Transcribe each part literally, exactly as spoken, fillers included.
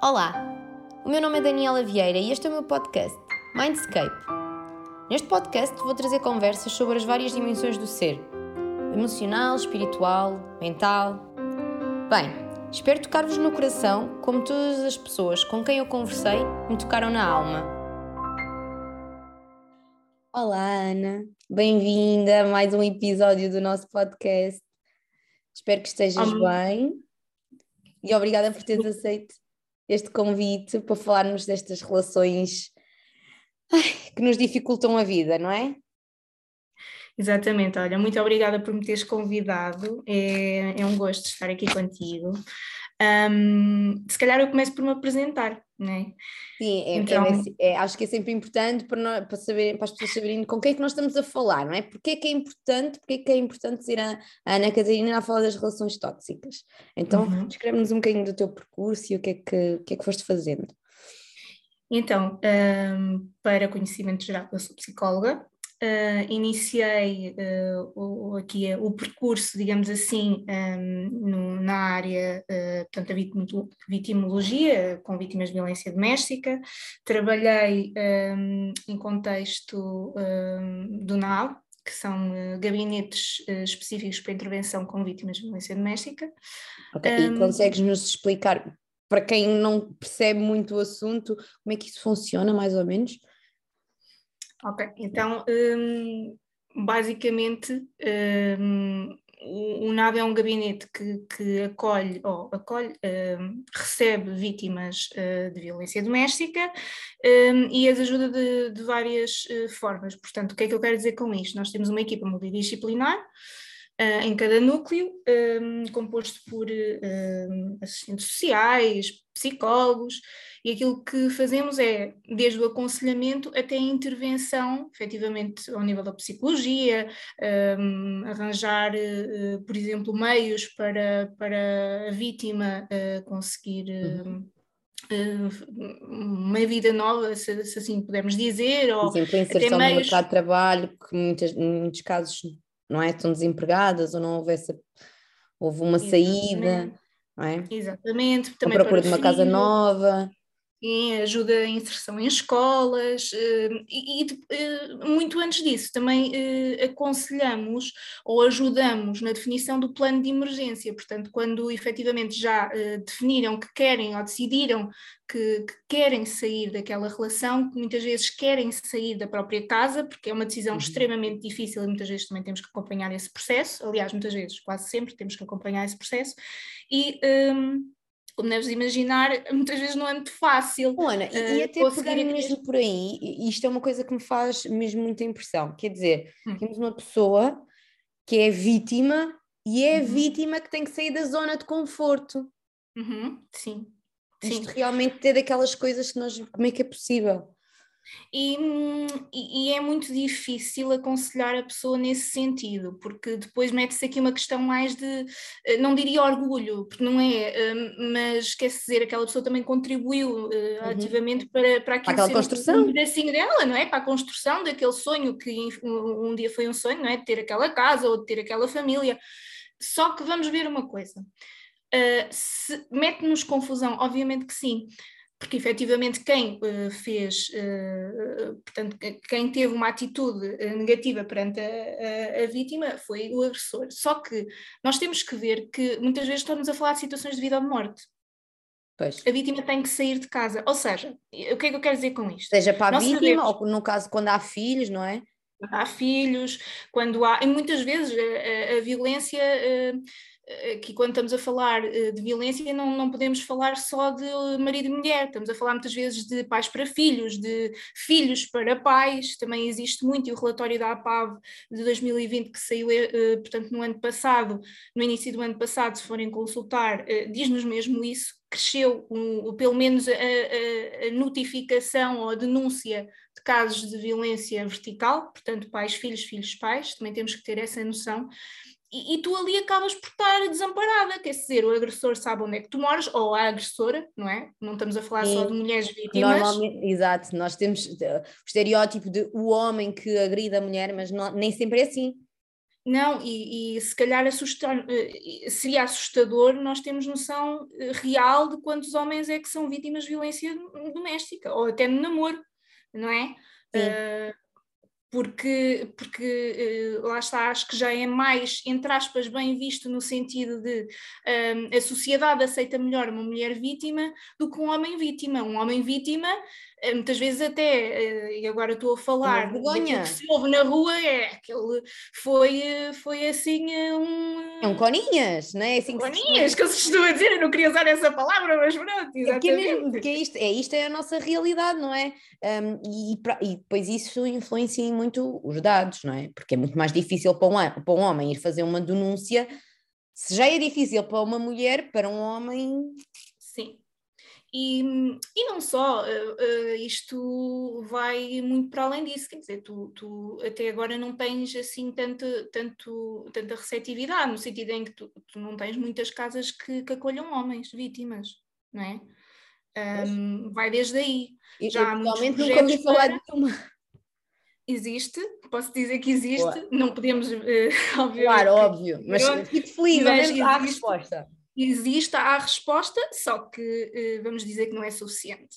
Olá, o meu nome é Daniela Vieira e este é o meu podcast, Mindscape. Neste podcast vou trazer conversas sobre as várias dimensões do ser, emocional, espiritual, mental... Bem, espero tocar-vos no coração, como todas as pessoas com quem eu conversei me tocaram na alma. Olá Ana, bem-vinda a mais um episódio do nosso podcast. Espero que estejas Olá. bem e obrigada por teres aceito este convite para falarmos destas relações ai, que nos dificultam a vida, não é? Exatamente, olha, muito obrigada por me teres convidado, é, é um gosto estar aqui contigo. Um, se calhar eu começo por me apresentar, não é? Sim, é, então... é, é, acho que é sempre importante para, nós, para, saber, para as pessoas saberem com quem é que nós estamos a falar, não é? Porque é que é importante, porque é que é importante dizer a, a Ana Catarina a falar das relações tóxicas. Então, uhum. descreve-nos um bocadinho do teu percurso e o que é que, o que, é que foste fazendo. Então, um, para conhecimento geral, eu sou psicóloga. Uh, iniciei uh, o, aqui o percurso, digamos assim, um, no, na área uh, portanto, da vitimologia, com vítimas de violência doméstica. Trabalhei um, em contexto um, do N A V, que são uh, gabinetes uh, específicos para intervenção com vítimas de violência doméstica. Ok, um, e consegues-nos explicar, para quem não percebe muito o assunto, como é que isso funciona, mais ou menos? Ok, então um, basicamente um, o, o N A V é um gabinete que, que acolhe, ou acolhe, um, recebe vítimas uh, de violência doméstica um, e as ajuda de, de várias uh, formas. Portanto, o que é que eu quero dizer com isto? Nós temos uma equipa multidisciplinar uh, em cada núcleo, um, composto por uh, assistentes sociais, psicólogos, e aquilo que fazemos é, desde o aconselhamento até a intervenção, efetivamente ao nível da psicologia, um, arranjar, uh, por exemplo, meios para, para a vítima uh, conseguir um, uh, uma vida nova, se, se assim pudermos dizer. Ou por exemplo, a inserção meios... no mercado de trabalho, que muitas, em muitos casos não é, estão desempregadas ou não houve, essa, houve uma Exatamente. saída. Não é? Exatamente. Também a procura de uma casa nova. Sim, ajuda a inserção em escolas e, e muito antes disso também aconselhamos ou ajudamos na definição do plano de emergência. Portanto, quando efetivamente já definiram que querem ou decidiram que, que querem sair daquela relação, que muitas vezes querem sair da própria casa, porque é uma decisão uhum. extremamente difícil e muitas vezes também temos que acompanhar esse processo, aliás, muitas vezes, quase sempre temos que acompanhar esse processo e... Um, como deves imaginar, muitas vezes não é muito fácil. Bom, Ana, e, uh, e até pegar mesmo por aí, isto é uma coisa que me faz mesmo muita impressão, quer dizer, hum. temos uma pessoa que é vítima e é a uhum. vítima que tem que sair da zona de conforto. Uhum. Sim. Isto Sim. realmente ter aquelas coisas que nós, como é que é possível? E, e é muito difícil aconselhar a pessoa nesse sentido, porque depois mete-se aqui uma questão mais de, não diria orgulho, porque não é, mas esquece de dizer, aquela pessoa também contribuiu uhum. ativamente para, para aquilo ser construção. Um pedacinho dela, não é? Para a construção daquele sonho que um dia foi um sonho, não é? De ter aquela casa ou de ter aquela família. Só que vamos ver uma coisa, uh, se, mete-nos confusão, obviamente que sim. Porque efetivamente quem uh, fez, uh, portanto, quem teve uma atitude negativa perante a, a, a vítima foi o agressor. Só que nós temos que ver que muitas vezes estamos a falar de situações de vida ou de morte. Pois. A vítima tem que sair de casa. Ou seja, o que é que eu quero dizer com isto? Seja para a vítima sabemos... ou no caso quando há filhos, não é? Quando há filhos, quando há... E muitas vezes a, a, a violência... A, que quando estamos a falar de violência não, não podemos falar só de marido e mulher, estamos a falar muitas vezes de pais para filhos, de filhos para pais, também existe muito, e o relatório da A P A V de dois mil e vinte que saiu, portanto, no ano passado, no início do ano passado, se forem consultar, diz-nos mesmo isso, cresceu um, pelo menos a, a, a notificação ou a denúncia de casos de violência vertical, portanto, pais, filhos, filhos, pais, também temos que ter essa noção. E, e tu ali acabas por estar desamparada, quer dizer, o agressor sabe onde é que tu moras, ou a agressora, não é? Não estamos a falar Sim. só de mulheres vítimas. Normalmente, exato, nós temos o estereótipo de o homem que agride a mulher, mas não, nem sempre é assim. Não, e, e se calhar assustar, seria assustador nós termos noção real de quantos homens é que são vítimas de violência doméstica, ou até no namoro, não é? Uh, porque porque uh, lá está, acho que já é mais, entre aspas, bem visto no sentido de um, a sociedade aceita melhor uma mulher vítima do que um homem vítima. Um homem vítima, muitas vezes até, e agora estou a falar, o que se ouve na rua é que ele foi, foi assim um... É um coninhas, não é? Assim que coninhas, se... que eu se estou a dizer, eu não queria usar essa palavra, mas pronto, exatamente. É mesmo, porque é isto, é, isto é a nossa realidade, não é? Um, e, pra, e depois isso influencia muito os dados, não é? Porque é muito mais difícil para um, para um homem ir fazer uma denúncia, se já é difícil para uma mulher, para um homem... Sim. E, e não só, isto vai muito para além disso, quer dizer, tu, tu até agora não tens assim tanto, tanto, tanta receptividade, no sentido em que tu, tu não tens muitas casas que, que acolham homens vítimas, não é? Um, vai desde aí. Eu, Já eu, há muitos nunca ouvi falar para... de uma... Existe, posso dizer que existe, Boa. não podemos... Uh, claro, óbvio, mas fico feliz, mas há a resposta. Existe a resposta, só que vamos dizer que não é suficiente,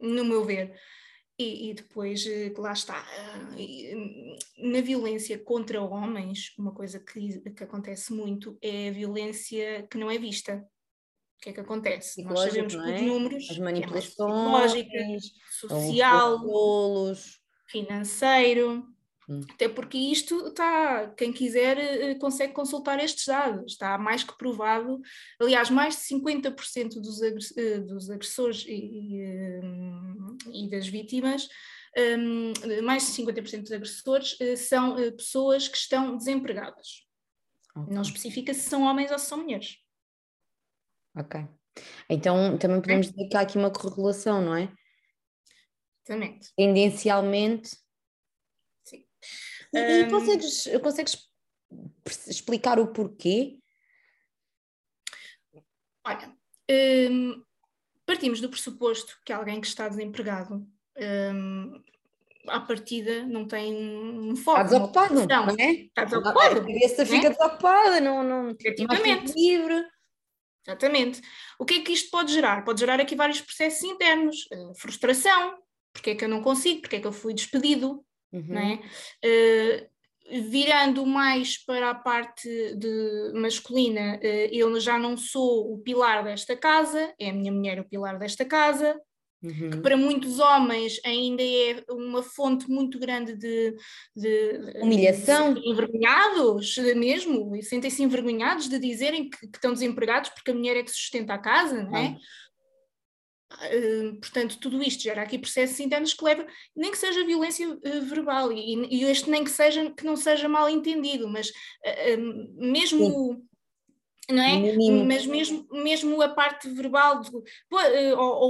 no meu ver. E, e depois, lá está, na violência contra homens, uma coisa que, que acontece muito é a violência que não é vista. O que é que acontece? Nós sabemos por números, as manipulações, é social, financeiro... Até porque isto está, quem quiser consegue consultar estes dados, está mais que provado. Aliás, mais de cinquenta por cento dos agressores e, e, e das vítimas, mais de cinquenta por cento dos agressores são pessoas que estão desempregadas. Okay. Não especifica se são homens ou se são mulheres. Ok. Então também podemos dizer que há aqui uma correlação, não é? Exatamente. Tendencialmente... E consegues, consegues explicar o porquê? Olha, um, partimos do pressuposto que alguém que está desempregado, um, à partida, não tem um foco. Está desocupado, não, não é? Está desocupado. A cabeça fica desocupada, não, não, não fica livre. Exatamente. O que é que isto pode gerar? Pode gerar aqui vários processos internos. Frustração, porque é que eu não consigo, porque é que eu fui despedido. Uhum. Não é? Uh, virando mais para a parte de masculina, uh, eu já não sou o pilar desta casa, é a minha mulher o pilar desta casa, uhum. que para muitos homens ainda é uma fonte muito grande de, de humilhação, de envergonhados mesmo, e sentem-se envergonhados de dizerem que, que estão desempregados porque a mulher é que sustenta a casa, não é? Uhum. Uh, portanto, tudo isto gera aqui processos internos que leva, nem que seja violência uh, verbal, e, e este nem que seja que não seja mal entendido, mas uh, uh, mesmo, não é? Sim. Mas mesmo, mesmo a parte verbal de, pô, uh, ou,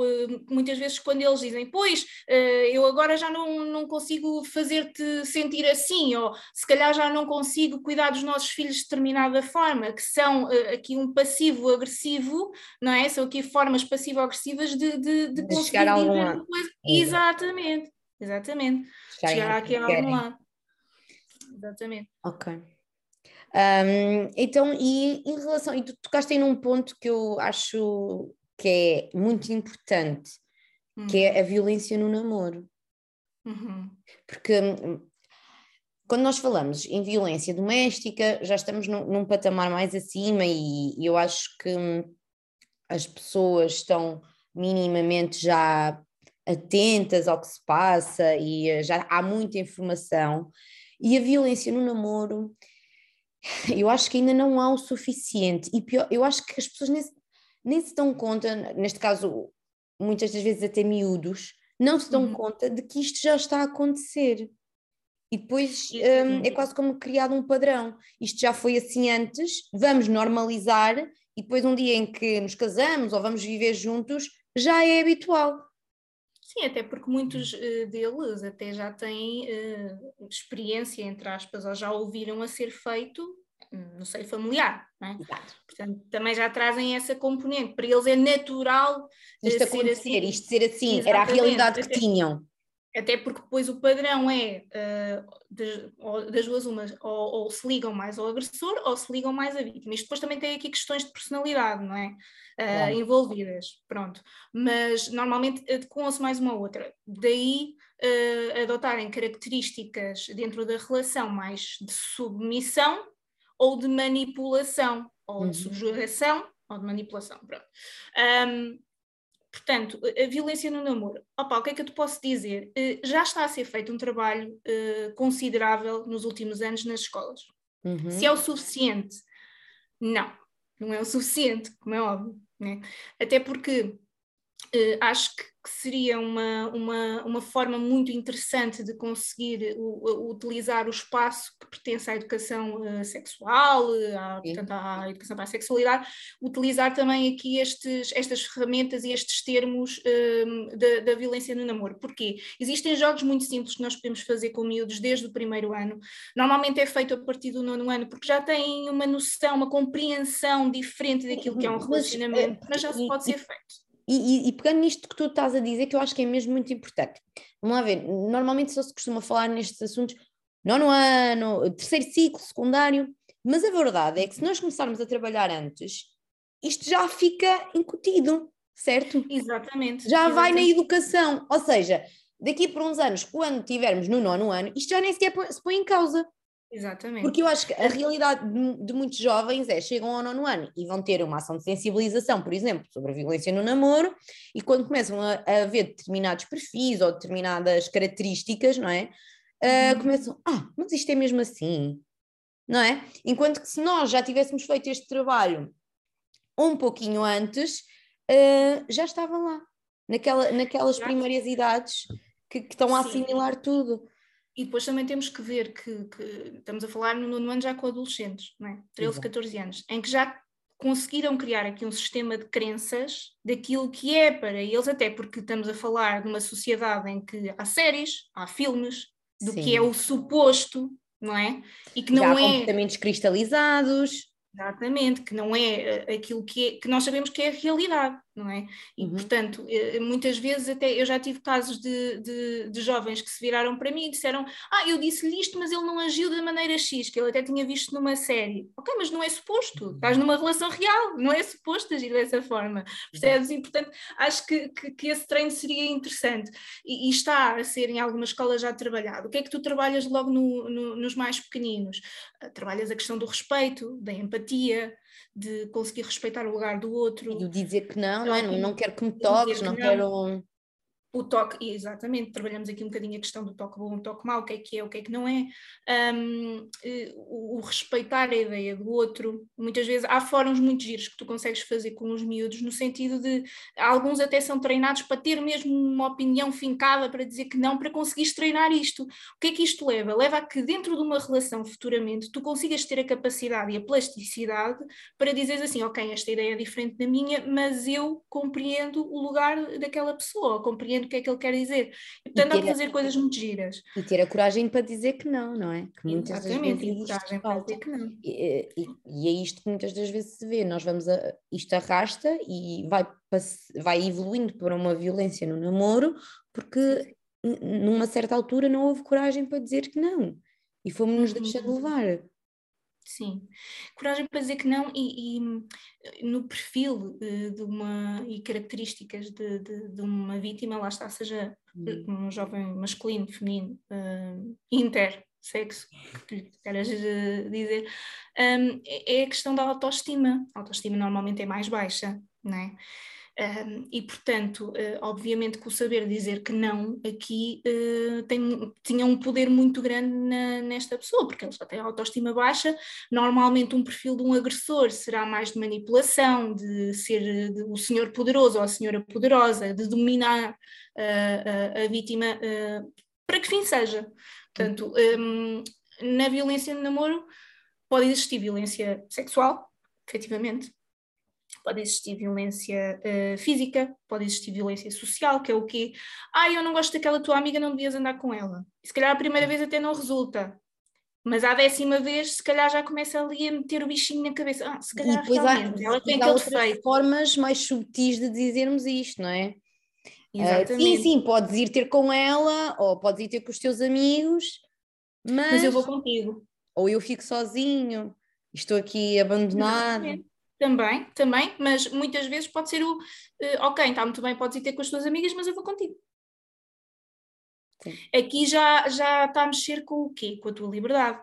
ou uh, muitas vezes quando eles dizem, pois uh, eu agora já não, não consigo fazer-te sentir assim, ou se calhar já não consigo cuidar dos nossos filhos de determinada forma, que são uh, aqui um passivo-agressivo, não é? São aqui formas passivo-agressivas de, de, de, de conseguir chegar a algum lado. Exatamente, exatamente. Chegar, chegar aqui a algum lado. Exatamente. Ok. Um, então, e em relação, e tu tocaste aí num ponto que eu acho que é muito importante, uhum. que é a violência no namoro, uhum. porque quando nós falamos em violência doméstica já estamos num, num patamar mais acima, e, e eu acho que as pessoas estão minimamente já atentas ao que se passa e já há muita informação, e a violência no namoro... Eu acho que ainda não há o suficiente, e pior, eu acho que as pessoas nem, nem se dão conta, neste caso muitas das vezes até miúdos, não se dão uhum. conta de que isto já está a acontecer, e depois um, é quase como criado um padrão, isto já foi assim antes, vamos normalizar, e depois um dia em que nos casamos ou vamos viver juntos já é habitual. Sim, até porque muitos uh, deles até já têm uh, experiência, entre aspas, ou já ouviram a ser feito no seio familiar, não é? Exato. Portanto, também já trazem essa componente, para eles é natural uh, isto acontecer, assim. isto ser assim. Exatamente. Era a realidade que tinham. Até porque depois o padrão é, uh, das, ou, das duas umas, ou, ou se ligam mais ao agressor ou se ligam mais à vítima. Isto depois também tem aqui questões de personalidade, não é? Uh, envolvidas, pronto. Mas normalmente adequam-se mais uma à outra. Daí uh, adotarem características dentro da relação mais de submissão ou de manipulação, ou uhum. de subjugação ou de manipulação, pronto. Um, Portanto, a violência no namoro. Opa, o que é que eu te posso dizer? Já está a ser feito um trabalho considerável nos últimos anos nas escolas. Uhum. Se é o suficiente? Não, não é o suficiente, como é óbvio, né? Até porque acho que seria uma, uma, uma forma muito interessante de conseguir utilizar o espaço que pertence à educação sexual, à, portanto, à educação para a sexualidade, utilizar também aqui estes, estas ferramentas e estes termos um, da, da violência no namoro. Porquê? Existem jogos muito simples que nós podemos fazer com miúdos desde o primeiro ano. Normalmente é feito a partir do nono ano, porque já têm uma noção, uma compreensão diferente daquilo que é um relacionamento, mas já se pode ser feito. E, e, e pegando nisto que tu estás a dizer, que eu acho que é mesmo muito importante, vamos lá ver, normalmente só se costuma falar nestes assuntos nono ano, terceiro ciclo, secundário, mas a verdade é que se nós começarmos a trabalhar antes, isto já fica incutido, certo? Exatamente. Já vai na educação, ou seja, daqui por uns anos, quando estivermos no nono ano, isto já nem sequer se põe em causa. Exatamente. Porque eu acho que a realidade de muitos jovens é, chegam ao nono ano e vão ter uma ação de sensibilização, por exemplo, sobre a violência no namoro, e quando começam a, a ver determinados perfis ou determinadas características, não é? Uh, começam, ah, mas isto é mesmo assim, não é? Enquanto que se nós já tivéssemos feito este trabalho um pouquinho antes, uh, já estavam lá, naquela, naquelas primeiras idades que, que estão a assimilar Sim. tudo. E depois também temos que ver que, que estamos a falar no nono ano já com adolescentes, não é? treze, catorze anos, em que já conseguiram criar aqui um sistema de crenças daquilo que é para eles, até porque estamos a falar de uma sociedade em que há séries, há filmes, do Sim. que é o suposto, não é? E que não já há é... comportamentos cristalizados. Exatamente, que não é aquilo que, é, que nós sabemos que é a realidade, não é? E, uhum. portanto, muitas vezes até eu já tive casos de, de, de jovens que se viraram para mim e disseram, ah, eu disse-lhe isto, mas ele não agiu da maneira X, que ele até tinha visto numa série. Ok, mas não é suposto, estás numa relação real, não é suposto agir dessa forma, percebes? E, portanto, acho que, que, que esse treino seria interessante e, e está a ser em algumas escolas já trabalhado. O que é que tu trabalhas logo no, no, nos mais pequeninos? Trabalhas a questão do respeito, da empatia, de conseguir respeitar o lugar do outro. E o dizer que não, não, é? não, não quero que me toques, não, não quero... O toque, exatamente, trabalhamos aqui um bocadinho a questão do toque bom, toque mau, o que é que é, o que é que não é. Um, o, o respeitar a ideia do outro. Muitas vezes há fóruns muito giros que tu consegues fazer com os miúdos, no sentido de, alguns até são treinados para ter mesmo uma opinião fincada, para dizer que não, para conseguires treinar isto. O que é que isto leva? Leva a que dentro de uma relação futuramente tu consigas ter a capacidade e a plasticidade para dizeres assim, ok, esta ideia é diferente da minha, mas eu compreendo o lugar daquela pessoa, compreendo o que é que ele quer dizer. Portanto, há que fazer a... coisas muito giras. E ter a coragem para dizer que não, não é? Que muitas Exatamente, das vezes a coragem para dizer que não. E, e, e é isto que muitas das vezes se vê. Nós vamos a... Isto arrasta e vai, passe... vai evoluindo para uma violência no namoro, porque numa certa altura não houve coragem para dizer que não. E fomos-nos uhum. deixando levar. Sim. Coragem para dizer que não e, e no perfil de, de uma, e características de, de, de uma vítima, lá está, seja um jovem masculino, feminino, uh, intersexo, que queres dizer, um, é a questão da autoestima. A autoestima normalmente é mais baixa, não é? Um, e portanto, uh, obviamente que o saber dizer que não aqui uh, tem, tinha um poder muito grande na, nesta pessoa, porque ele já tem a autoestima baixa. Normalmente um perfil de um agressor será mais de manipulação, de ser de, o senhor poderoso ou a senhora poderosa, de dominar uh, a, a vítima, uh, para que fim seja. Portanto, um, na violência no namoro pode existir violência sexual, efetivamente. Pode existir violência uh, física, pode existir violência social, que é o quê? Ah, eu não gosto daquela tua amiga, não devias andar com ela. E se calhar a primeira vez até não resulta, mas à décima vez se calhar já começa ali a meter o bichinho na cabeça. Ah, se calhar realmente, há, ela tem aquele defeito. Formas mais subtis de dizermos isto, não é? Exatamente. Uh, sim, sim, podes ir ter com ela ou podes ir ter com os teus amigos, mas, mas eu vou contigo. Ou eu fico sozinho, estou aqui abandonado. Exatamente. Também, também, mas muitas vezes pode ser o, uh, ok, está muito bem, podes ir ter com as tuas amigas, mas eu vou contigo. Sim. Aqui já, já está a mexer com o quê? Com a tua liberdade.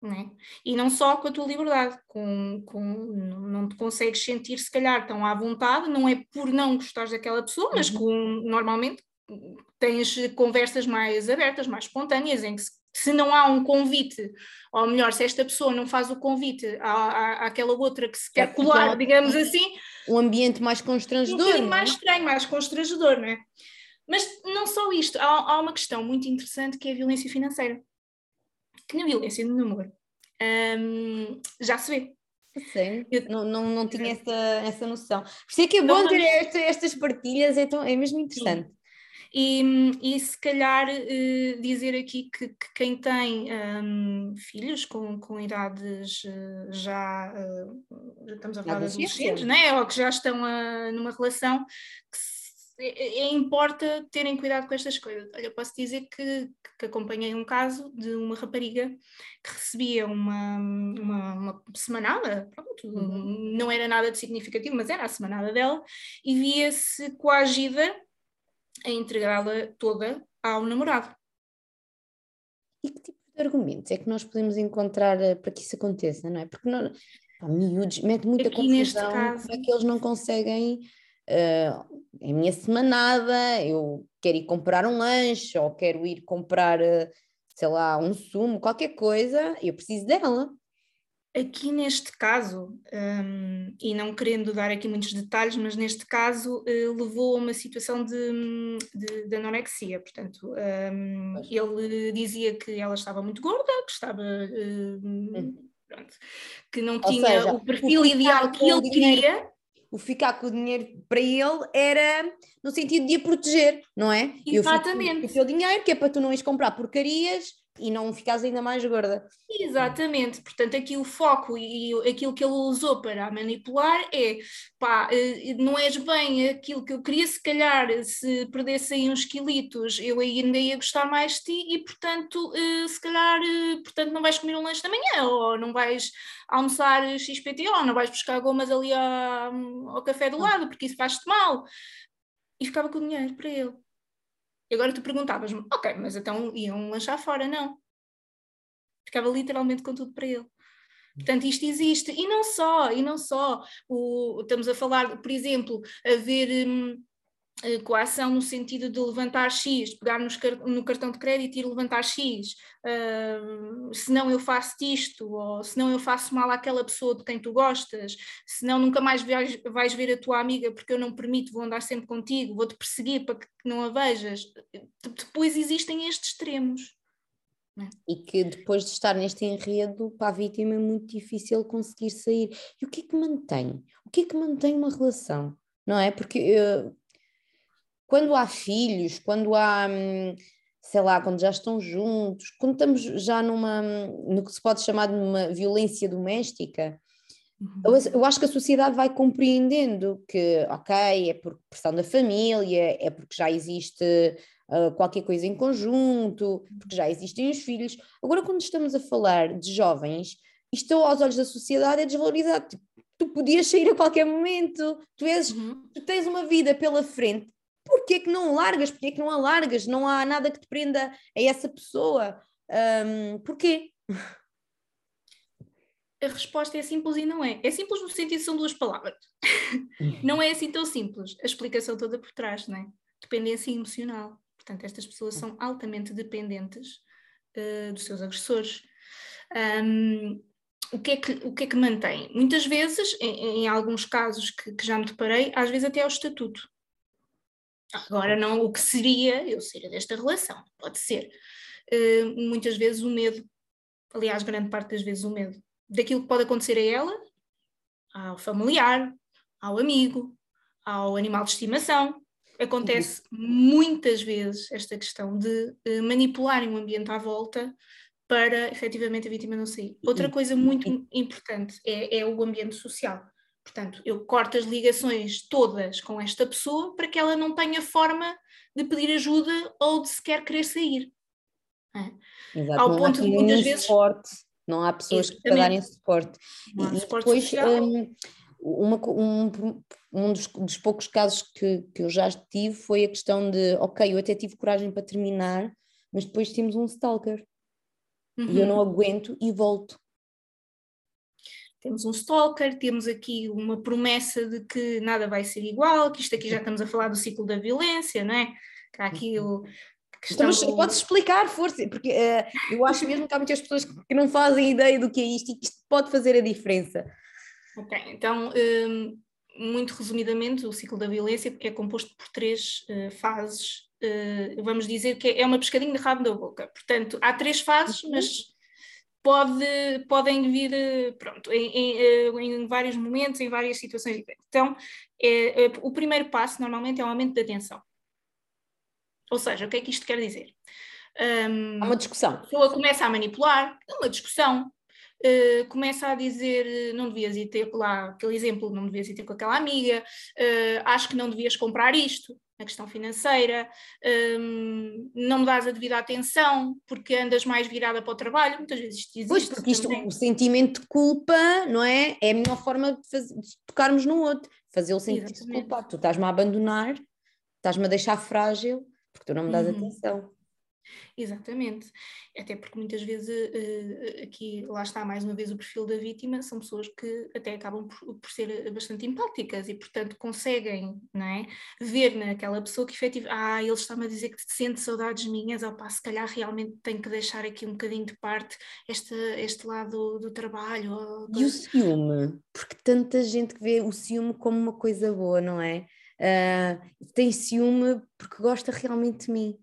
Não é? E não só com a tua liberdade, com, com, não, não te consegues sentir se calhar tão à vontade, não é por não gostares daquela pessoa, mas com, normalmente tens conversas mais abertas, mais espontâneas, em que se, se não há um convite, ou melhor, se esta pessoa não faz o convite à, à, àquela outra que se quer colar, digamos assim... Um ambiente mais constrangedor, um bocadinho mais estranho, mais constrangedor, não é? Mas não só isto, há, há uma questão muito interessante que é a violência financeira. Que na violência no namoro um, já se vê. Sim, eu, não, não, não tinha essa, essa noção. Por isso é que é bom não, ter esta, estas partilhas, é, tão, é mesmo interessante. E, e se calhar uh, dizer aqui que, que quem tem um, filhos com, com idades uh, já, uh, já estamos a falar de adolescentes, né? Ou que já estão a, numa relação que se É, é importa terem cuidado com estas coisas. Olha, eu posso dizer que, que acompanhei um caso de uma rapariga que recebia uma, uma, uma semanada, pronto, uhum. não era nada de significativo, mas era a semanada dela, e via-se coagida a entregá-la toda ao namorado. E que tipo de argumentos é que nós podemos encontrar para que isso aconteça, não é? Porque não, pá, miúdos, mete muita confusão, neste caso, como é que eles não conseguem... Uh, é a minha semanada, eu quero ir comprar um lanche ou quero ir comprar, sei lá, um sumo, qualquer coisa, eu preciso dela. Aqui neste caso, um, e não querendo dar aqui muitos detalhes, mas neste caso uh, levou a uma situação de, de, de anorexia, portanto, um, ele dizia que ela estava muito gorda, que estava... Uh, pronto, que não tinha seja, o perfil o ideal que ele dinheiro... queria... O ficar com o dinheiro para ele era no sentido de a proteger, não é? Exatamente. O seu dinheiro, que é para tu não ires comprar porcarias e não ficares ainda mais gorda. Exatamente. Portanto, aqui o foco e aquilo que ele usou para manipular é, pá, não és bem aquilo que eu queria, se calhar, se perdesse aí uns quilitos, eu ainda ia gostar mais de ti e, portanto, se calhar, portanto, não vais comer um lanche da manhã ou não vais almoçar X P T O, ou não vais buscar gomas ali ao, ao café do lado, porque isso faz-te mal. E ficava com o dinheiro para ele. E agora tu perguntavas-me, ok, mas então iam lanchar fora, não. Ficava literalmente com tudo para ele. Portanto, isto existe. E não só, e não só. O, estamos a falar, por exemplo, a ver... Hum, coação no sentido de levantar X, pegar nos, no cartão de crédito e levantar X, uh, se não eu faço-te isto, ou se não eu faço mal àquela pessoa de quem tu gostas, se não nunca mais vais, vais ver a tua amiga porque eu não permito, vou andar sempre contigo, vou-te perseguir para que não a vejas. Depois existem estes extremos. Não. E que depois de estar neste enredo, para a vítima é muito difícil conseguir sair. E o que é que mantém? O que é que mantém uma relação? Não é? Porque... Uh, Quando há filhos, quando há, sei lá, quando já estão juntos, quando estamos já numa, no que se pode chamar de uma violência doméstica, uhum. eu acho que a sociedade vai compreendendo que, ok, é por pressão da família, é porque já existe uh, qualquer coisa em conjunto, porque já existem os filhos. Agora, quando estamos a falar de jovens, isto aos olhos da sociedade é desvalorizado. Tu podias sair a qualquer momento, tu, és, uhum. tu tens uma vida pela frente. Porquê é que não largas? Porquê é que não a largas? Não há nada que te prenda a essa pessoa. Um, porquê? A resposta é simples e não é. É simples no sentido que são duas palavras. Não é assim tão simples. A explicação toda por trás, não é? Dependência emocional. Portanto, estas pessoas são altamente dependentes uh, dos seus agressores. Um, O que, é que, o que é que mantém? Muitas vezes, em, em alguns casos que, que já me deparei, às vezes até é o estatuto. Agora não o que seria eu ser desta relação, pode ser. Uh, muitas vezes o medo, aliás, grande parte das vezes o medo, daquilo que pode acontecer a ela, ao familiar, ao amigo, ao animal de estimação. Acontece uhum. muitas vezes esta questão de uh, manipularem o ambiente à volta para efetivamente a vítima não sair. Outra coisa muito uhum. importante é, é o ambiente social. Portanto, eu corto as ligações todas com esta pessoa para que ela não tenha forma de pedir ajuda ou de sequer querer sair. Exato, ao ponto de muitas vezes... Suporte, não há pessoas que darem suporte. Não há e suporte depois, social. Um, uma, um, um dos, dos poucos casos que, que eu já tive foi a questão de, ok, eu até tive coragem para terminar, mas depois temos um stalker. Uhum. E eu não aguento e volto. Temos um stalker, temos aqui uma promessa de que nada vai ser igual, que isto aqui já estamos a falar do ciclo da violência, não é? Que há aqui o... Estamos... Estamos... Podes explicar, força, porque uh, eu acho mesmo que há muitas pessoas que não fazem ideia do que é isto e que isto pode fazer a diferença. Ok, então, um, muito resumidamente, o ciclo da violência é composto por três uh, fases, uh, vamos dizer que é uma pescadinha de rabo da boca. Portanto, há três fases, uhum. mas... Pode, podem vir pronto, em, em, em vários momentos, em várias situações diferentes. Então, é, é, o primeiro passo normalmente é o aumento da tensão. Ou seja, o que é que isto quer dizer? Um, Há uma discussão. A pessoa começa a manipular, uma discussão, uh, começa a dizer não devias ir ter lá aquele exemplo, não devias ir ter com aquela amiga, uh, acho que não devias comprar isto. Na questão financeira, um, não me dás a devida atenção porque andas mais virada para o trabalho, muitas vezes isto existe. Pois, porque isto, o sentimento de culpa, não é? É a melhor forma de, fazer, de tocarmos no outro, fazê-lo sentir -se culpado. Tu estás-me a abandonar, estás-me a deixar frágil porque tu não me dás uhum. atenção. Exatamente, até porque muitas vezes uh, aqui, lá está mais uma vez o perfil da vítima, são pessoas que até acabam por, por ser bastante empáticas e portanto conseguem, não é, ver naquela pessoa que efetivamente, ah, ele está-me a dizer que sente saudades minhas, ao passo, se calhar realmente tenho que deixar aqui um bocadinho de parte este, este lado do trabalho. Ou... E o ciúme, porque tanta gente que vê o ciúme como uma coisa boa, não é? Uh, tem ciúme porque gosta realmente de mim.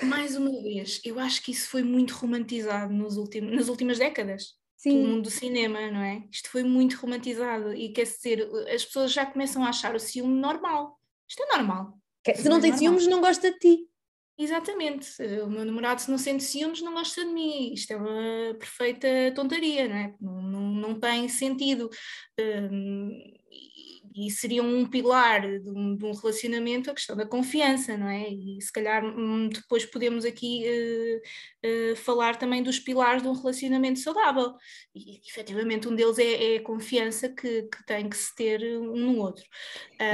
Mais uma vez, eu acho que isso foi muito romantizado nos últimos, nas últimas décadas. Sim. Do mundo do cinema, não é? Isto foi muito romantizado e quer dizer, as pessoas já começam a achar o ciúme normal. Isto é normal. Se não tem ciúmes, não gosta de ti. Exatamente. O meu namorado, se não sente ciúmes, não gosta de mim. Isto é uma perfeita tontaria, não é? Não, não, não tem sentido. Hum... E seria um pilar de um, de um relacionamento a questão da confiança, não é? E se calhar depois podemos aqui uh, uh, falar também dos pilares de um relacionamento saudável. E efetivamente um deles é, é a confiança que, que tem que se ter um no outro.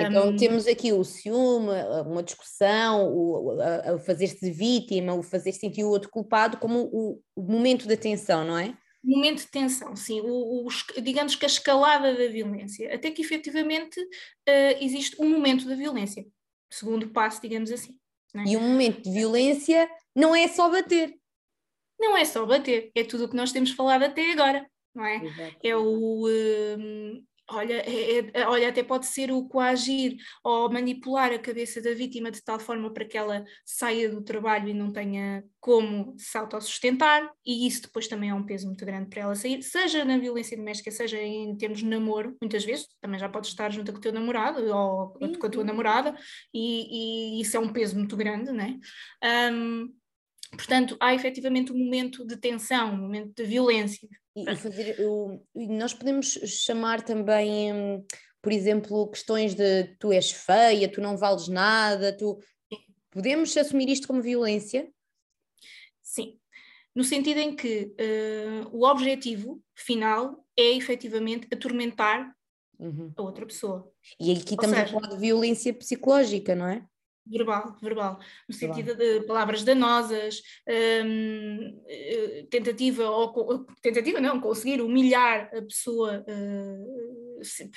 Então um... temos aqui o ciúme, uma discussão, o, o, o fazer-se vítima, o fazer-se sentir o outro culpado como o, o momento da tensão, não é? Momento de tensão, sim, o, o, digamos que a escalada da violência, até que efetivamente uh, existe um momento da violência, segundo passo, digamos assim. Não é? E um momento de violência não é só bater. Não é só bater, é tudo o que nós temos falado até agora, não é? Exato. É o... Uh, Olha, é, é, olha, até pode ser o coagir ou manipular a cabeça da vítima de tal forma para que ela saia do trabalho e não tenha como se autossustentar, e isso depois também é um peso muito grande para ela sair, seja na violência doméstica, seja em termos de namoro, muitas vezes também já podes estar junto com o teu namorado ou sim, com a tua namorada, e, e isso é um peso muito grande, não é? Um, Portanto, há efetivamente um momento de tensão, um momento de violência. E fazer, eu, nós podemos chamar também, por exemplo, questões de tu és feia, tu não vales nada, tu... Podemos assumir isto como violência? Sim, no sentido em que uh, o objetivo final é efetivamente atormentar uhum. a outra pessoa. E aqui estamos a falar de violência psicológica, não é? Verbal, verbal, no sentido de palavras danosas, hum, tentativa, ou tentativa não, conseguir humilhar a pessoa hum,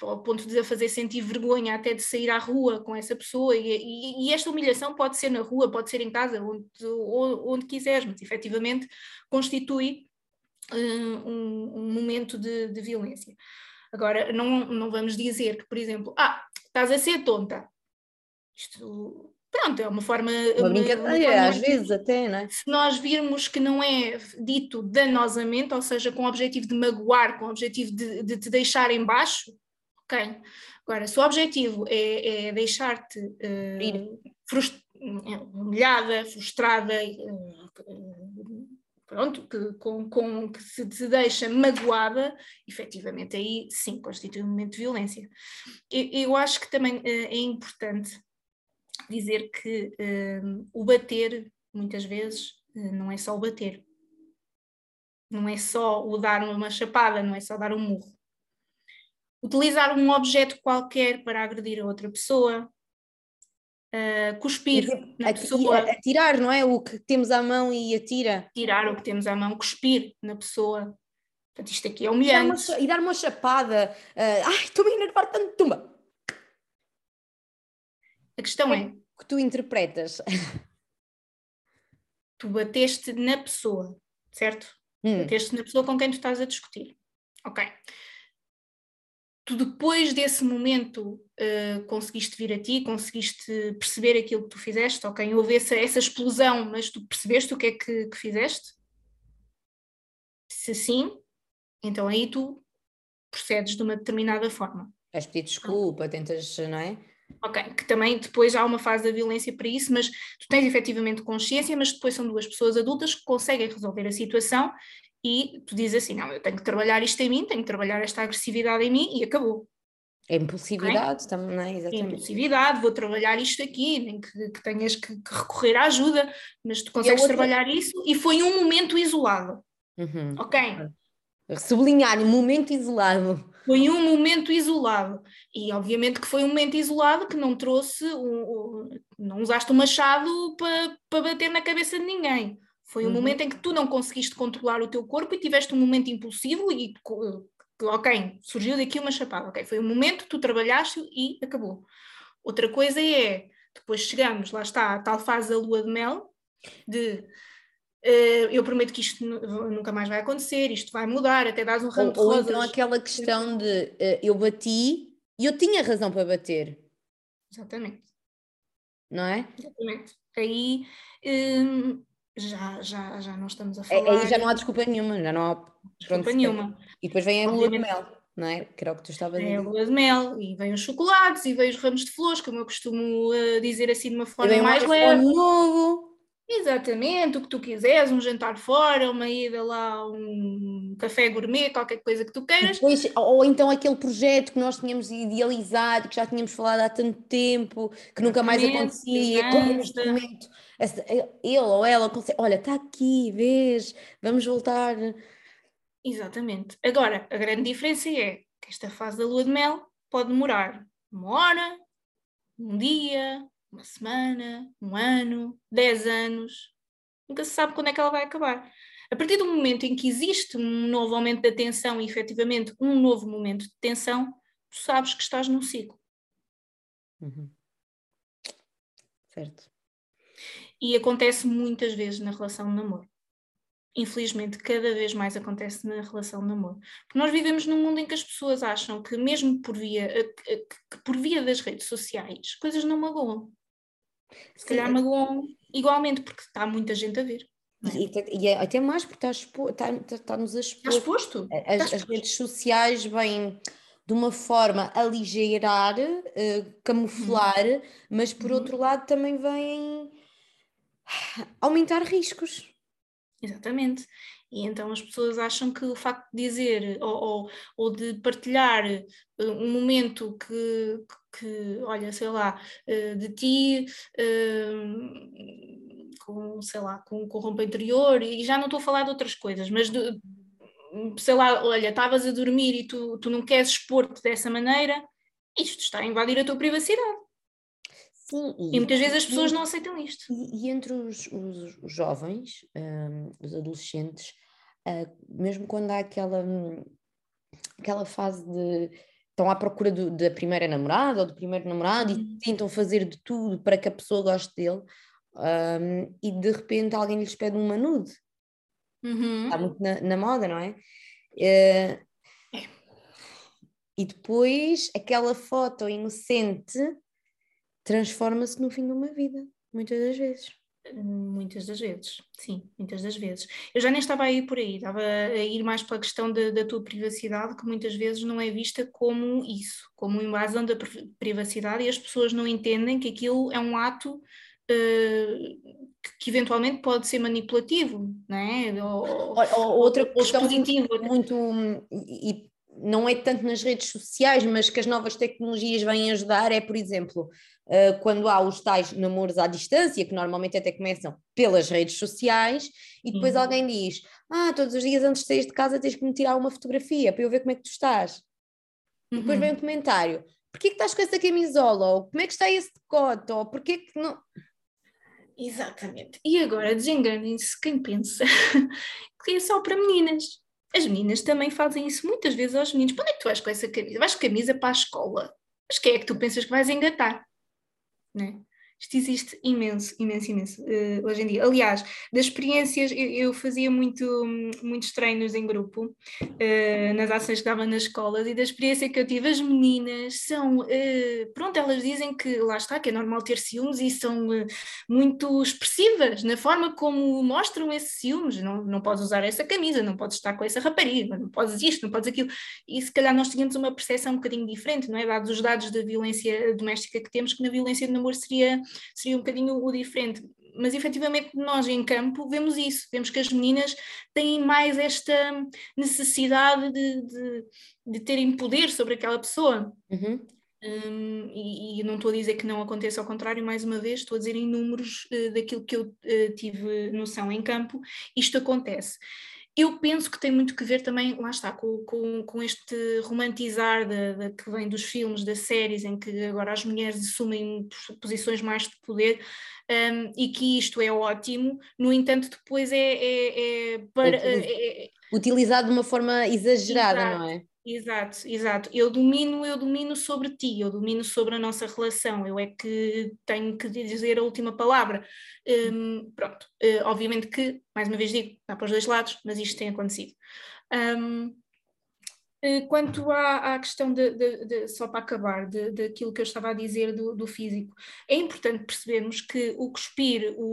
ao ponto de a fazer sentir vergonha até de sair à rua com essa pessoa, e, e, e esta humilhação pode ser na rua, pode ser em casa, onde, onde quiseres, mas efetivamente constitui hum, um momento de, de violência. Agora, não, não vamos dizer que, por exemplo, ah, estás a ser tonta. Isto... Pronto, é uma forma... Uma brincadeira, uma... às vezes até, não é? Se nós virmos que não é dito danosamente, ou seja, com o objetivo de magoar, com o objetivo de, de te deixar em baixo, ok. Agora, se o objetivo é, é deixar-te uh, frust... humilhada, frustrada, uh, pronto, que, com, com, que se, se deixa magoada, efetivamente aí sim constitui um momento de violência. Eu, eu acho que também uh, é importante dizer que uh, o bater, muitas vezes, uh, não é só o bater. Não é só o dar uma chapada, não é só dar um murro. Utilizar um objeto qualquer para agredir a outra pessoa, uh, cuspir dizer, na pessoa. Atirar, não é? O que temos à mão e atira. Tirar o que temos à mão, cuspir na pessoa. Portanto, isto aqui é humilhante. E dar uma, e dar uma chapada. Uh, Ai, estou-me a enervar tanto, tumba. A questão é... O que tu interpretas? Tu bateste na pessoa, certo? Hum. Bateste na pessoa com quem tu estás a discutir. Ok. Tu depois desse momento uh, conseguiste vir a ti, conseguiste perceber aquilo que tu fizeste, ok? Houve essa, essa explosão, mas tu percebeste o que é que, que fizeste? Se sim, então aí tu procedes de uma determinada forma. Vais pedir desculpa, tentas, não é? Ok, que também depois há uma fase da violência para isso, mas tu tens efetivamente consciência, mas depois são duas pessoas adultas que conseguem resolver a situação e tu dizes assim, não, eu tenho que trabalhar isto em mim, tenho que trabalhar esta agressividade em mim e acabou. É impulsividade okay? também, exatamente. É impulsividade, vou trabalhar isto aqui, nem que, que tenhas que, que recorrer à ajuda, mas tu consegues outra... trabalhar isso e foi um momento isolado, uhum. ok? Sublinhar, um momento isolado. Foi um momento isolado e obviamente que foi um momento isolado que não trouxe, um, um, não usaste um machado para, para bater na cabeça de ninguém. Foi um uhum. momento em que tu não conseguiste controlar o teu corpo e tiveste um momento impulsivo e, ok, surgiu daqui uma chapada. Ok, foi um momento, tu trabalhaste e acabou. Outra coisa é, depois chegamos, lá está, a tal fase da lua de mel, de uh, eu prometo que isto nunca mais vai acontecer, isto vai mudar, até dás um ramo ou, de rosas. Ou então aquela questão de uh, eu bati e eu tinha razão para bater. Exatamente. Não é? Exatamente. Aí... Um, Já, já, já não estamos a falar... Aí já não há desculpa nenhuma, já não há... Desculpa Pronto, nenhuma. E depois vem a lua de mel, não é? Que era o que tu estavas a dizer. É a lua de mel, e vem os chocolates, e vem os ramos de flores, como eu costumo uh, dizer assim de uma forma mais leve. Um novo. Exatamente, o que tu quiseres, um jantar fora, uma ida lá, um café gourmet, qualquer coisa que tu queiras. Depois, ou então aquele projeto que nós tínhamos idealizado, que já tínhamos falado há tanto tempo, que nunca mais acontecia, como neste momento... Ele ou ela consegue, olha, está aqui, vês, vamos voltar. Exatamente. Agora, a grande diferença é que esta fase da lua de mel pode demorar uma hora, um dia, uma semana, um ano, dez anos. Nunca se sabe quando é que ela vai acabar. A partir do momento em que existe um novo aumento da tensão e, efetivamente, um novo momento de tensão, tu sabes que estás num ciclo. Uhum. Certo. E acontece muitas vezes na relação de namoro. Infelizmente, cada vez mais acontece na relação de namoro. Porque nós vivemos num mundo em que as pessoas acham que mesmo por via, que por via das redes sociais, coisas não magoam. Se Sim. calhar magoam igualmente, porque está muita gente a ver. Não é? E, e até mais porque está expo, está, está-nos a expor. Está exposto. As, está exposto. As redes sociais vêm... de uma forma a aligerar, uh, camuflar, uhum. mas por uhum. outro lado também vem aumentar riscos. Exatamente. E então as pessoas acham que o facto de dizer ou, ou, ou de partilhar uh, um momento que, que, olha, sei lá, uh, de ti... Uh, com, sei lá, com, com roupa interior, e já não estou a falar de outras coisas, mas... De, sei lá, olha, estavas a dormir e tu, tu não queres expor-te dessa maneira, isto está a invadir a tua privacidade. Sim. E, e muitas vezes as pessoas e, não aceitam isto. E, e entre os, os, os jovens, um, os adolescentes, uh, mesmo quando há aquela, aquela fase de... estão à procura do, da primeira namorada ou do primeiro namorado uhum. e tentam fazer de tudo para que a pessoa goste dele, um, e de repente alguém lhes pede uma nude. Uhum. Está muito na, na moda, não é? Uh, é? E depois aquela foto inocente transforma-se no fim de uma vida, muitas das vezes. Muitas das vezes, sim, muitas das vezes. Eu já nem estava a ir por aí, estava a ir mais pela questão de, da tua privacidade, que muitas vezes não é vista como isso, como invasão da privacidade, e as pessoas não entendem que aquilo é um ato... Uh, que eventualmente pode ser manipulativo, não é? Ou, ou outra questão muito, muito e não é tanto nas redes sociais, mas que as novas tecnologias vêm ajudar é, por exemplo, quando há os tais namoros à distância, que normalmente até começam pelas redes sociais, e depois uhum. alguém diz, ah, todos os dias antes de sair de casa tens que me tirar uma fotografia para eu ver como é que tu estás. Uhum. E depois vem um comentário, porquê que estás com essa camisola? Ou como é que está esse decote? Ou porquê que não... Exatamente. E agora desenganem-se quem pensa que é só para meninas. As meninas também fazem isso muitas vezes aos meninos. Para onde é que tu vais com essa camisa? Vais com camisa para a escola. Mas quem é que tu pensas que vais engatar? Não é? Isto existe imenso, imenso, imenso uh, hoje em dia. Aliás, das experiências, eu, eu fazia muito, muitos treinos em grupo, uh, nas ações que dava nas escolas, e da experiência que eu tive, as meninas são, uh, pronto, elas dizem que lá está, que é normal ter ciúmes, e são uh, muito expressivas na forma como mostram esses ciúmes. Não, não podes usar essa camisa, não podes estar com essa rapariga, não podes isto, não podes aquilo. E se calhar nós tínhamos uma percepção um bocadinho diferente, não é? Dados os dados da violência doméstica que temos, que na violência de namoro seria... seria um bocadinho o diferente, mas efetivamente nós em campo vemos isso, vemos que as meninas têm mais esta necessidade de, de, de terem poder sobre aquela pessoa. Uhum. Um, e, e não estou a dizer que não aconteça, ao contrário, mais uma vez, estou a dizer em números uh, daquilo que eu uh, tive noção em campo, isto acontece. Eu penso que tem muito que ver também, lá está, com, com, com este romantizar de, de, que vem dos filmes, das séries, em que agora as mulheres assumem posições mais de poder, um, e que isto é ótimo, no entanto depois é, é, é, para, é utilizado de uma forma exagerada, exato, não é? Exato, exato. Eu domino, eu domino sobre ti, eu domino sobre a nossa relação, eu é que tenho que dizer a última palavra. Um, pronto, uh, obviamente que, mais uma vez digo, dá para os dois lados, mas isto tem acontecido. Um, uh, quanto à, à questão, de, de, de, só para acabar, daquilo que eu estava a dizer do, do físico, é importante percebermos que o cuspir, o,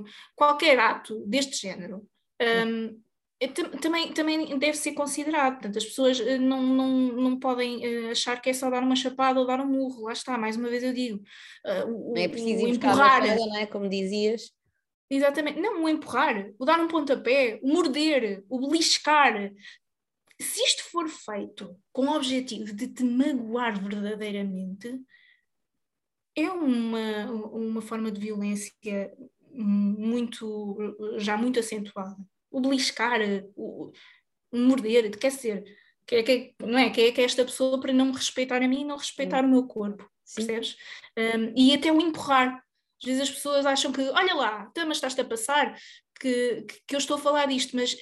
o, qualquer ato deste género, um, Também, também deve ser considerado. Portanto, as pessoas não, não, não podem achar que é só dar uma chapada ou dar um murro, lá está, mais uma vez eu digo, o, não é preciso o empurrar, coisa, não é? Como dizias. Exatamente, não, o empurrar, o dar um pontapé, o morder, o beliscar. Se isto for feito com o objetivo de te magoar verdadeiramente, é uma, uma forma de violência muito, já muito acentuada. O beliscar, o morder, de quer ser, que, que, não é? Que é que esta pessoa para não me respeitar a mim e não respeitar Sim. o meu corpo, percebes? Um, e até o empurrar. Às vezes as pessoas acham que, olha lá, mas estás-te a passar, que, que, que eu estou a falar disto, mas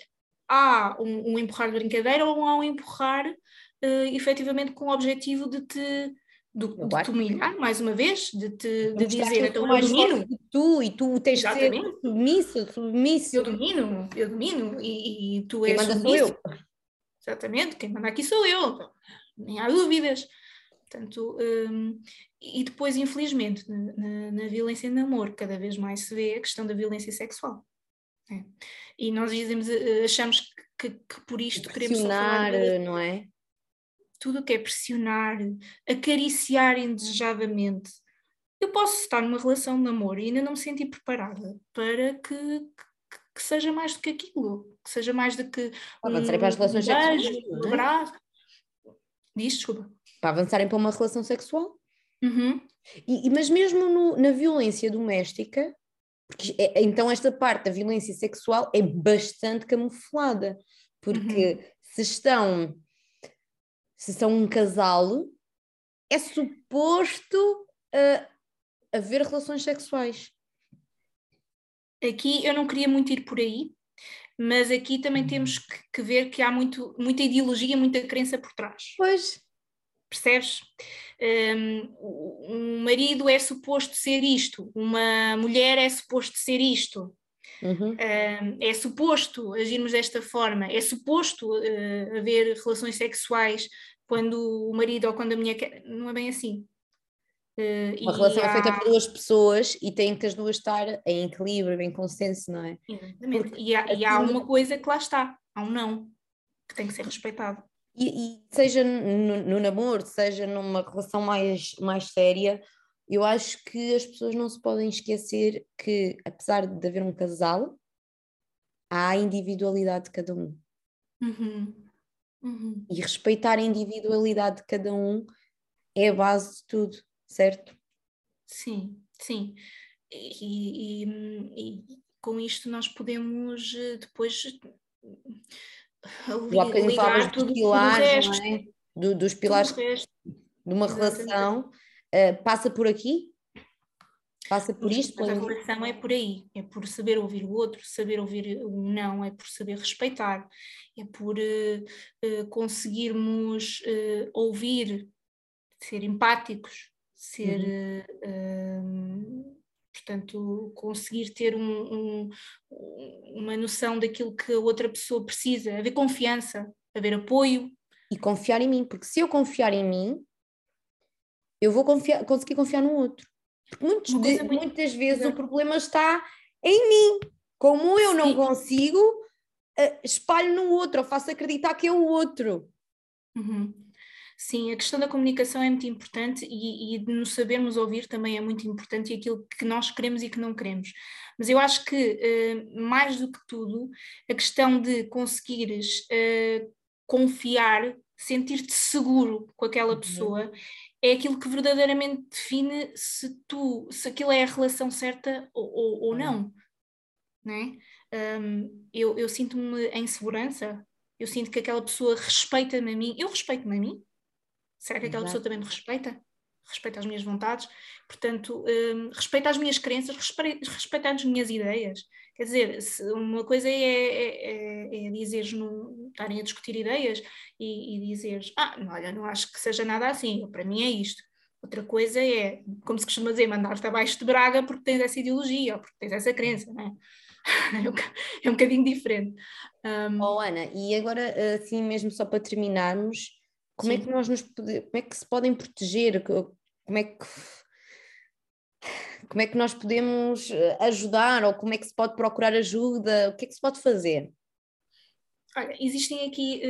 há um, um empurrar de brincadeira ou há um empurrar uh, efetivamente com o objetivo de te... De, de te humilhar, mais uma vez, de te de dizer que eu domino. Tu, e tu tens de ser submisso, submisso. Eu domino, eu domino, e, e tu és quem manda submisso. Sou eu. Exatamente, quem manda aqui sou eu, nem há dúvidas. Portanto, um, e depois, infelizmente, na, na, na violência de namoro, cada vez mais se vê a questão da violência sexual. É. E nós dizemos, achamos que, que por isto queremos só falar... não é? Tudo o que é pressionar, acariciar indesejadamente. Eu posso estar numa relação de namoro e ainda não me sentir preparada para que, que, que seja mais do que aquilo, que seja mais do que um avançarem para as relações sexuais, um abraço. Diz, desculpa. Para avançarem para uma relação sexual. Uhum. E, mas mesmo no, na violência doméstica, porque é, então esta parte da violência sexual é bastante camuflada, porque uhum. se estão... se são um casal, é suposto uh, haver relações sexuais. Aqui eu não queria muito ir por aí, mas aqui também temos que, que ver que há muito, muita ideologia, muita crença por trás. Pois. Percebes? Um, um marido é suposto ser isto, uma mulher é suposto ser isto. Uhum. Uh, é suposto agirmos desta forma, é suposto uh, haver relações sexuais quando o marido ou quando a mulher quer, não é bem assim. Uh, Uma relação há... é feita por duas pessoas e tem que as duas estar em equilíbrio, em consenso, não é? Exatamente. Porque e há, e há uma coisa que lá está, há um não, que tem que ser respeitado. E, e seja no, no namoro, seja numa relação mais, mais séria. eu acho que as pessoas não se podem esquecer que, apesar de haver um casal, há a individualidade de cada um. Uhum. Uhum. E respeitar a individualidade de cada um é a base de tudo, certo? Sim, sim. E, e, e com isto nós podemos depois li, ligar tudo o resto. Não é? Do, dos pilares de uma relação, uh, passa por aqui? Passa por isto? Mas a relação é por aí, é por saber ouvir o outro, saber ouvir o não, é por saber respeitar, é por uh, uh, conseguirmos uh, ouvir, ser empáticos, ser... Uhum. Uh, portanto, conseguir ter um, um, uma noção daquilo que a outra pessoa precisa, haver confiança, haver apoio. E confiar em mim, porque se eu confiar em mim, eu vou confiar, conseguir confiar no outro. Porque muitas, de, muito... muitas vezes Exato. O problema está em mim. Como eu Sim. não consigo, espalho no outro, ou faço acreditar que é o outro. Uhum. Sim, a questão da comunicação é muito importante e, e de nos sabermos ouvir também é muito importante, e aquilo que nós queremos e que não queremos. Mas eu acho que, eh, mais do que tudo, a questão de conseguires... Eh, confiar, sentir-te seguro com aquela pessoa, é aquilo que verdadeiramente define se, tu, se aquilo é a relação certa ou, ou, ou não. Não é? um, eu, eu sinto-me em segurança, eu sinto que aquela pessoa respeita-me a mim, eu respeito-me a mim, será que aquela Exato. Pessoa também me respeita? Respeita as minhas vontades, portanto, um, respeita as minhas crenças, respeita, respeita as minhas ideias. Quer dizer, uma coisa é, é, é dizeres, não estarem a discutir ideias e, e dizeres, ah, olha, não acho que seja nada assim, para mim é isto. Outra coisa é, como se costuma dizer, mandar-te abaixo de Braga porque tens essa ideologia, ou porque tens essa crença, não é? É um bocadinho diferente. Um... Oh, Ana, e agora, assim mesmo só para terminarmos, como Sim. é que nós nos pode... como é que se podem proteger? Como é que... Como é que nós podemos ajudar, ou como é que se pode procurar ajuda? O que é que se pode fazer? Olha, existem aqui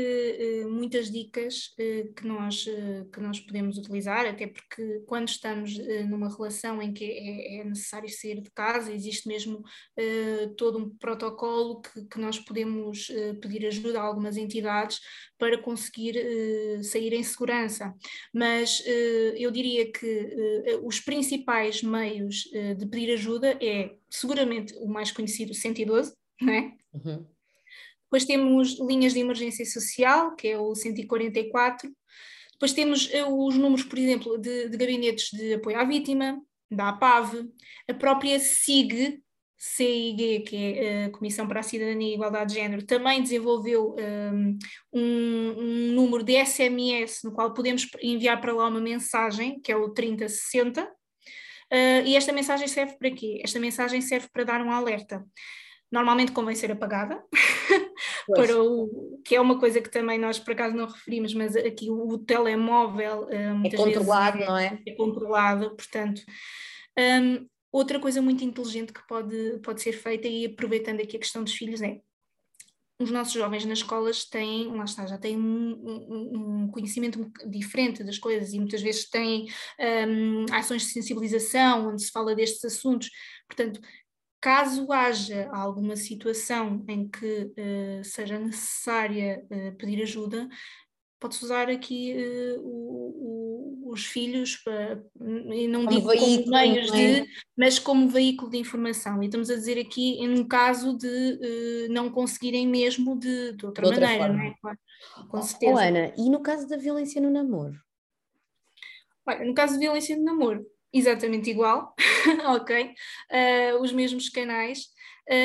uh, muitas dicas uh, que, nós, uh, que nós podemos utilizar, até porque quando estamos uh, numa relação em que é, é necessário sair de casa, existe mesmo uh, todo um protocolo que, que nós podemos uh, pedir ajuda a algumas entidades para conseguir uh, sair em segurança. Mas uh, eu diria que uh, os principais meios uh, de pedir ajuda é seguramente o mais conhecido, cento e doze, não é? Uhum. Depois temos linhas de emergência social, que é o cento e quarenta e quatro. Depois temos os números, por exemplo, de, de gabinetes de apoio à vítima, da A P A V, a própria C I G, C I G, que é a Comissão para a Cidadania e Igualdade de Género, também desenvolveu um, um número de S M S no qual podemos enviar para lá uma mensagem, que é o trinta sessenta. Uh, e esta mensagem serve para quê? Esta mensagem serve para dar um alerta. Normalmente convém ser apagada, para o, que é uma coisa que também nós por acaso não referimos, mas aqui o, o telemóvel uh, muitas é controlado, vezes, não é? É controlado, portanto. Um, outra coisa muito inteligente que pode, pode ser feita, e aproveitando aqui a questão dos filhos, é os nossos jovens nas escolas têm, lá está, já têm um, um, um conhecimento diferente das coisas e muitas vezes têm um, ações de sensibilização onde se fala destes assuntos, portanto... Caso haja alguma situação em que uh, seja necessária uh, pedir ajuda, pode-se usar aqui uh, o, o, os filhos, para, não como digo veículo, como meios é? de, mas como veículo de informação. E estamos a dizer aqui, em caso de uh, não conseguirem mesmo de, de, outra, de outra maneira, forma. Não é? Claro, com certeza. Oh, Ana, e no caso da violência no namoro? Olha, no caso de violência no namoro, exatamente igual, ok, uh, os mesmos canais.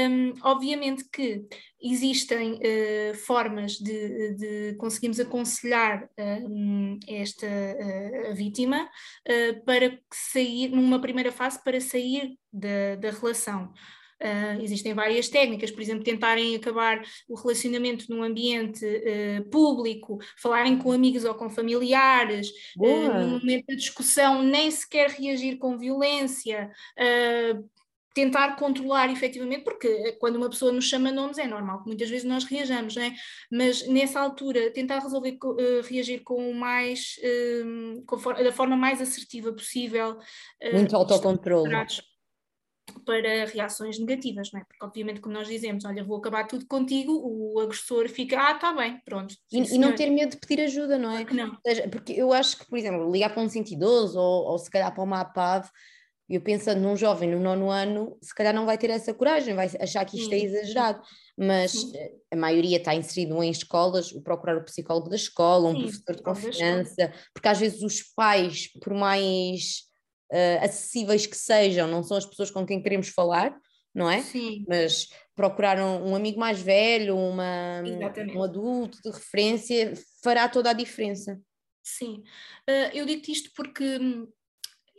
Um, obviamente que existem uh, formas de, de conseguirmos aconselhar uh, esta uh, a vítima uh, para sair, numa primeira fase, para sair da, da relação. Uh, existem várias técnicas, por exemplo, tentarem acabar o relacionamento num ambiente uh, público, falarem com amigos ou com familiares, uh, no momento da discussão nem sequer reagir com violência, uh, tentar controlar efetivamente, porque quando uma pessoa nos chama nomes é normal, muitas vezes nós reajamos, não é? Mas nessa altura tentar resolver, uh, reagir com o mais, uh, com for- da forma mais assertiva possível. Uh, Muito autocontrole. Para reações negativas, não é? Porque obviamente como nós dizemos, olha, vou acabar tudo contigo, o agressor fica, ah, está bem, pronto. Sim, e, e não ter medo de pedir ajuda, não é? Porque, não. Porque eu acho que, por exemplo, ligar para um cento e doze ou, ou se calhar para uma A P A V, eu pensando num jovem no nono ano, se calhar não vai ter essa coragem, vai achar que isto é exagerado, mas Sim. a maioria está inserido em escolas, o procurar o psicólogo da escola, um Sim, professor de confiança, porque às vezes os pais, por mais uh, acessíveis que sejam, não são as pessoas com quem queremos falar, não é? Sim. Mas procurar um, um amigo mais velho, uma, um adulto de referência, fará toda a diferença. Sim, uh, eu digo isto porque...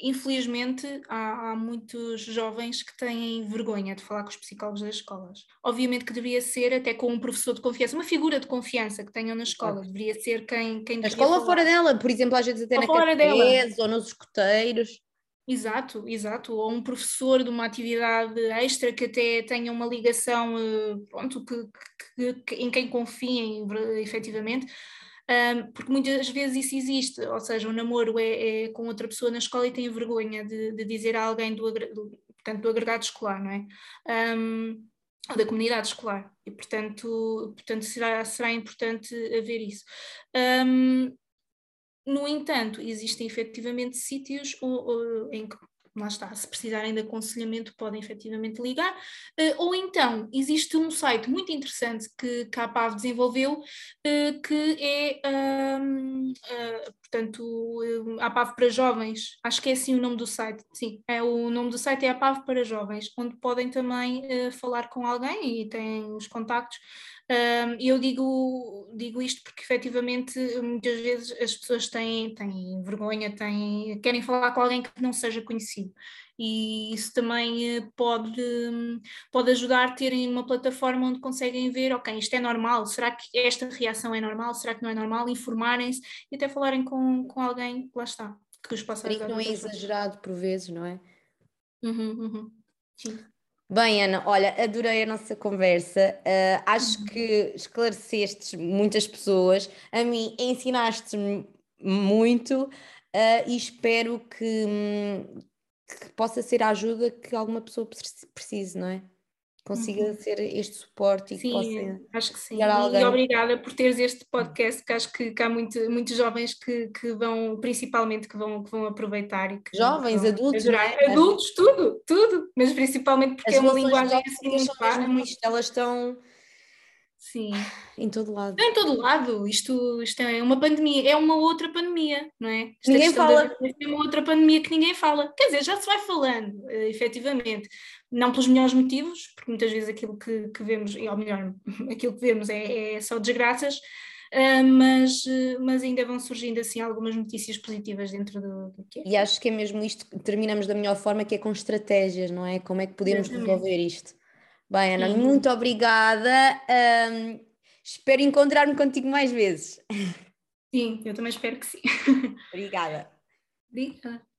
Infelizmente, há, há muitos jovens que têm vergonha de falar com os psicólogos das escolas. Obviamente que deveria ser até com um professor de confiança, uma figura de confiança que tenham na escola, deveria ser quem... quem na escola ou fora dela, por exemplo, às vezes até ou na catequese ou nos escuteiros. Exato, exato, ou um professor de uma atividade extra que até tenha uma ligação, pronto, que, que, que, em quem confiem efetivamente. Porque muitas vezes isso existe, ou seja, o um namoro é, é com outra pessoa na escola e tem vergonha de, de dizer a alguém do, do, portanto, do agregado escolar, não é? Um, ou da comunidade escolar, e portanto, portanto será, será importante haver isso. Um, no entanto, existem efetivamente sítios ou, ou, em que, lá está, se precisarem de aconselhamento podem efetivamente ligar, uh, ou então existe um site muito interessante que, que a APAV desenvolveu, uh, que é, um, uh, portanto, uh, APAV para jovens, acho que é assim o nome do site, sim, é, o nome do site é APAV para jovens, onde podem também uh, falar com alguém e têm os contactos. Um, eu digo, digo isto porque efetivamente muitas vezes as pessoas têm, têm vergonha, têm, querem falar com alguém que não seja conhecido, e isso também pode, pode ajudar a terem uma plataforma onde conseguem ver, ok, isto é normal, será que esta reação é normal, será que não é normal, informarem-se e até falarem com, com alguém, lá está, que os possa ajudar. Não é exagerado por vezes, não é? Uhum, uhum. Sim. Bem, Ana, olha, adorei a nossa conversa, uh, acho que esclareceste muitas pessoas, a mim ensinaste-me muito, uh, e espero que, que possa ser a ajuda que alguma pessoa precise, não é? Consiga uhum. ser este suporte e sim, que possa... acho que sim, e obrigada por teres este podcast, que acho que, que há muito, muitos jovens que, que vão, principalmente que vão, que vão aproveitar. E que jovens, vão adultos, é? Adultos, tudo, tudo, mas principalmente porque as é uma linguagem assim muito fácil. Elas estão... Sim. Em todo lado. Em todo lado, isto, isto é uma pandemia, é uma outra pandemia, não é? Esta ninguém fala. É uma outra pandemia que ninguém fala, quer dizer, já se vai falando, efetivamente, não pelos melhores motivos, porque muitas vezes aquilo que, que vemos, ou melhor, aquilo que vemos é, é só desgraças, mas, mas ainda vão surgindo assim algumas notícias positivas dentro do, do que é. E acho que é mesmo isto, terminamos da melhor forma, que é com estratégias, não é? Como é que podemos Exatamente. resolver isto? Bem, Ana, Sim. muito obrigada, um, espero encontrar-me contigo mais vezes. Sim, eu também espero que sim. Obrigada. Obrigada.